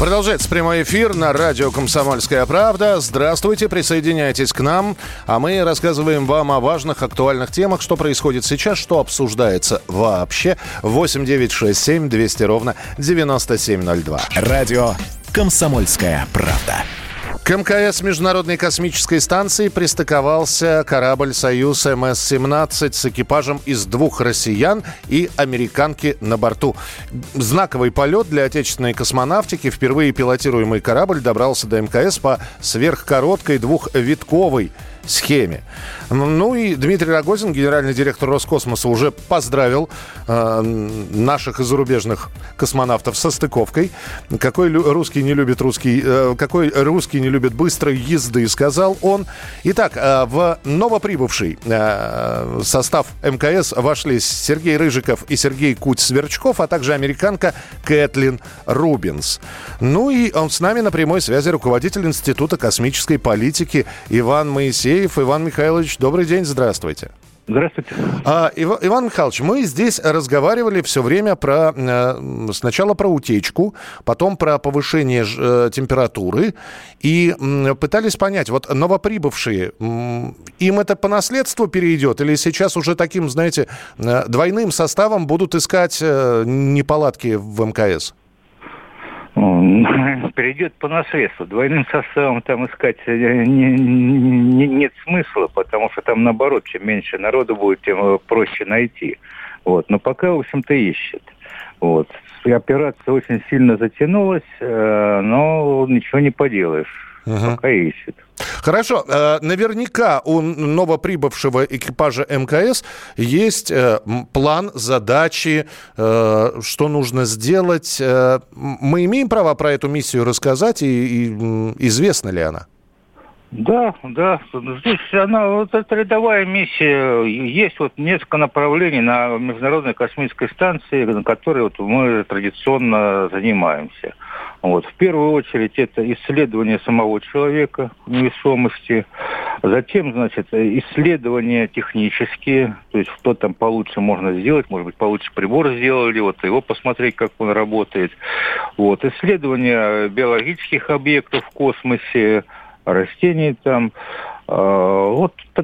Продолжается прямой эфир на радио «Комсомольская правда». Здравствуйте, присоединяйтесь к нам. А мы рассказываем вам о важных, актуальных темах, что происходит сейчас, что обсуждается вообще. 8 967 200 ровно 9702. Радио «Комсомольская правда». К МКС Международной космической станции пристыковался корабль «Союз МС-17» с экипажем из двух россиян и американки на борту. Знаковый полет для отечественной космонавтики. Впервые пилотируемый корабль добрался до МКС по сверхкороткой двухвитковой схеме. Ну и Дмитрий Рогозин, генеральный директор Роскосмоса, уже поздравил наших и зарубежных космонавтов со стыковкой. Какой русский не любит быстрой езды, сказал он. Итак, в новоприбывший состав МКС вошли Сергей Рыжиков и Сергей Кудь-Сверчков, а также американка Кэтлин Рубинс. Ну и он с нами на прямой связи руководитель Института космической политики Иван Моисеев. Иван Михайлович, добрый день, здравствуйте. Здравствуйте. Иван Михайлович, мы здесь разговаривали все время сначала про утечку, потом про повышение температуры, и пытались понять, вот новоприбывшие, им это по наследству перейдет, или сейчас уже таким, знаете, двойным составом будут искать неполадки в МКС? Перейдет по наследству. Двойным составом там искать нет смысла, потому что там наоборот, чем меньше народу будет, тем проще найти. Вот. Но пока, в общем-то, ищет. Вот. Операция очень сильно затянулась, но ничего не поделаешь. Ага. Пока ищет. Хорошо. Наверняка у новоприбывшего экипажа МКС есть план, задачи, что нужно сделать. Мы имеем право про эту миссию рассказать, и известна ли она? Да. Здесь это рядовая миссия. Есть несколько направлений на Международной космической станции, на которой мы традиционно занимаемся. В первую очередь это исследование самого человека, невесомости. Затем, исследования технические, то есть что там получше можно сделать, может быть, получше прибор сделали, его посмотреть, как он работает. Исследования биологических объектов в космосе, растений там.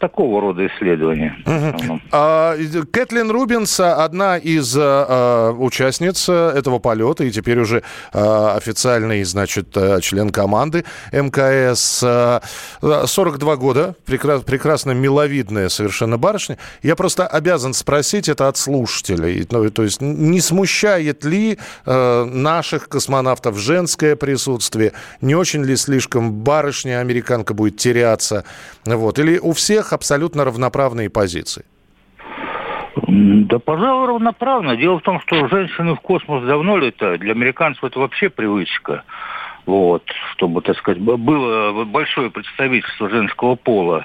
Такого рода исследования. Uh-huh. Кэтлин Рубинс, одна из участниц этого полета и теперь уже официальный, член команды МКС. 42 года, прекрасно миловидная совершенно барышня. Я просто обязан спросить это от слушателей. То есть не смущает ли наших космонавтов женское присутствие? Не очень ли слишком барышня-американка будет теряться? Или у всех абсолютно равноправные позиции? Да, пожалуй, равноправно. Дело в том, что женщины в космос давно летают. Для американцев это вообще привычка. Чтобы, было большое представительство женского пола.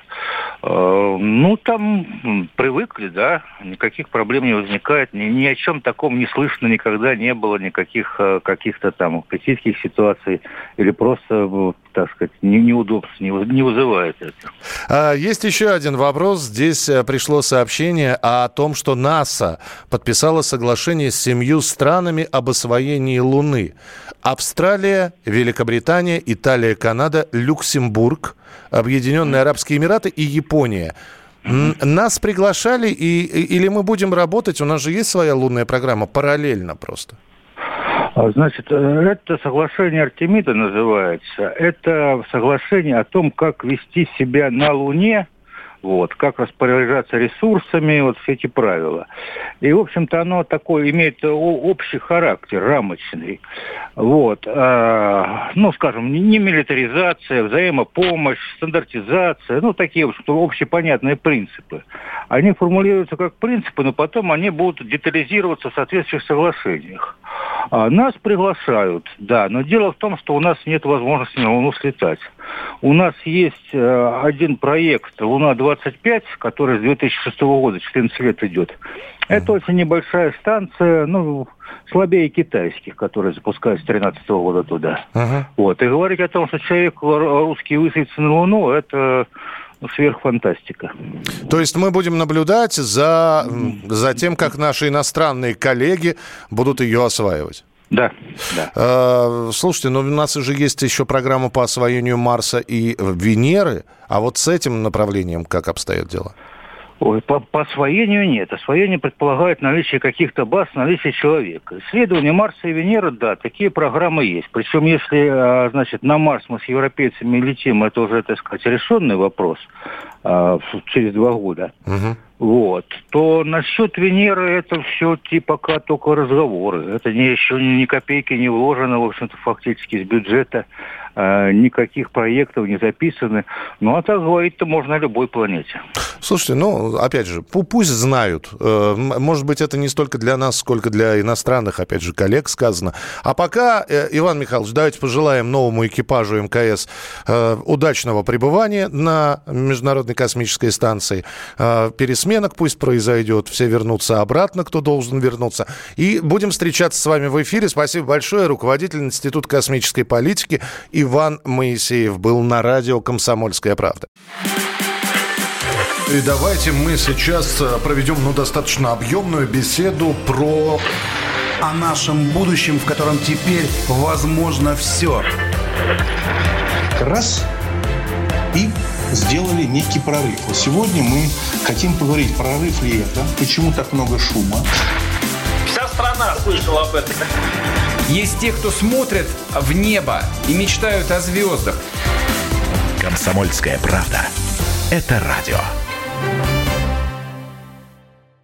Там привыкли, да, никаких проблем не возникает, ни о чем таком не слышно никогда не было, никаких каких-то там критических ситуаций или просто, неудобств не вызывает это. Есть еще один вопрос. Здесь пришло сообщение о том, что НАСА подписала соглашение с 7 странами об освоении Луны. Австралия, Великобритания, Италия, Канада, Люксембург, Объединенные Арабские Эмираты и Япония. Нас приглашали, или мы будем работать? У нас же есть своя лунная программа, параллельно просто. Это соглашение Артемида называется. Это соглашение о том, как вести себя на Луне, как распоряжаться ресурсами, все эти правила. И, в общем-то, оно такое имеет общий характер, рамочный. Не милитаризация, взаимопомощь, стандартизация, такие, в общем-то, общепонятные принципы. Они формулируются как принципы, но потом они будут детализироваться в соответствующих соглашениях. Нас приглашают, да, но дело в том, что у нас нет возможности на Луну слетать. У нас есть один проект «Луна-25», который с 2006 года, 14 лет идет. Это очень небольшая станция, ну, слабее китайских, которые запускаются с 2013 года туда. Вот. И говорить о том, что человек русский высадится на Луну, это... сверхфантастика. То есть мы будем наблюдать за тем, как наши иностранные коллеги будут ее осваивать? Да. Слушайте, но у нас же есть еще программа по освоению Марса и Венеры, а вот с этим направлением как обстоят дела? По освоению нет. Освоение предполагает наличие каких-то баз, наличие человека. Исследования Марса и Венеры, да, такие программы есть. Причем, если, значит, на Марс мы с европейцами летим, это уже, так сказать, решенный вопрос через 2 года. Вот. То насчет Венеры это все пока только разговоры. Это еще ни копейки не вложено, в общем-то, фактически из бюджета. Никаких проектов не записаны. Ну, а так говорить-то можно о любой планете. Слушайте, ну, опять же, пусть знают. Может быть, это не столько для нас, сколько для иностранных, опять же, коллег сказано. А пока, Иван Михайлович, давайте пожелаем новому экипажу МКС удачного пребывания на Международной космической станции. Пересменок пусть произойдет. Все вернутся обратно, кто должен вернуться. И будем встречаться с вами в эфире. Спасибо большое. Руководитель Института космической политики Иван Моисеев был на радио «Комсомольская правда». И давайте мы сейчас проведем, ну, достаточно объемную беседу про... о нашем будущем, в котором теперь возможно все. Раз и сделали некий прорыв. Вот сегодня мы хотим поговорить, прорыв ли это, почему так много шума. Вся страна слышала об этом. Есть те, кто смотрят в небо и мечтают о звездах. «Комсомольская правда» — это радио.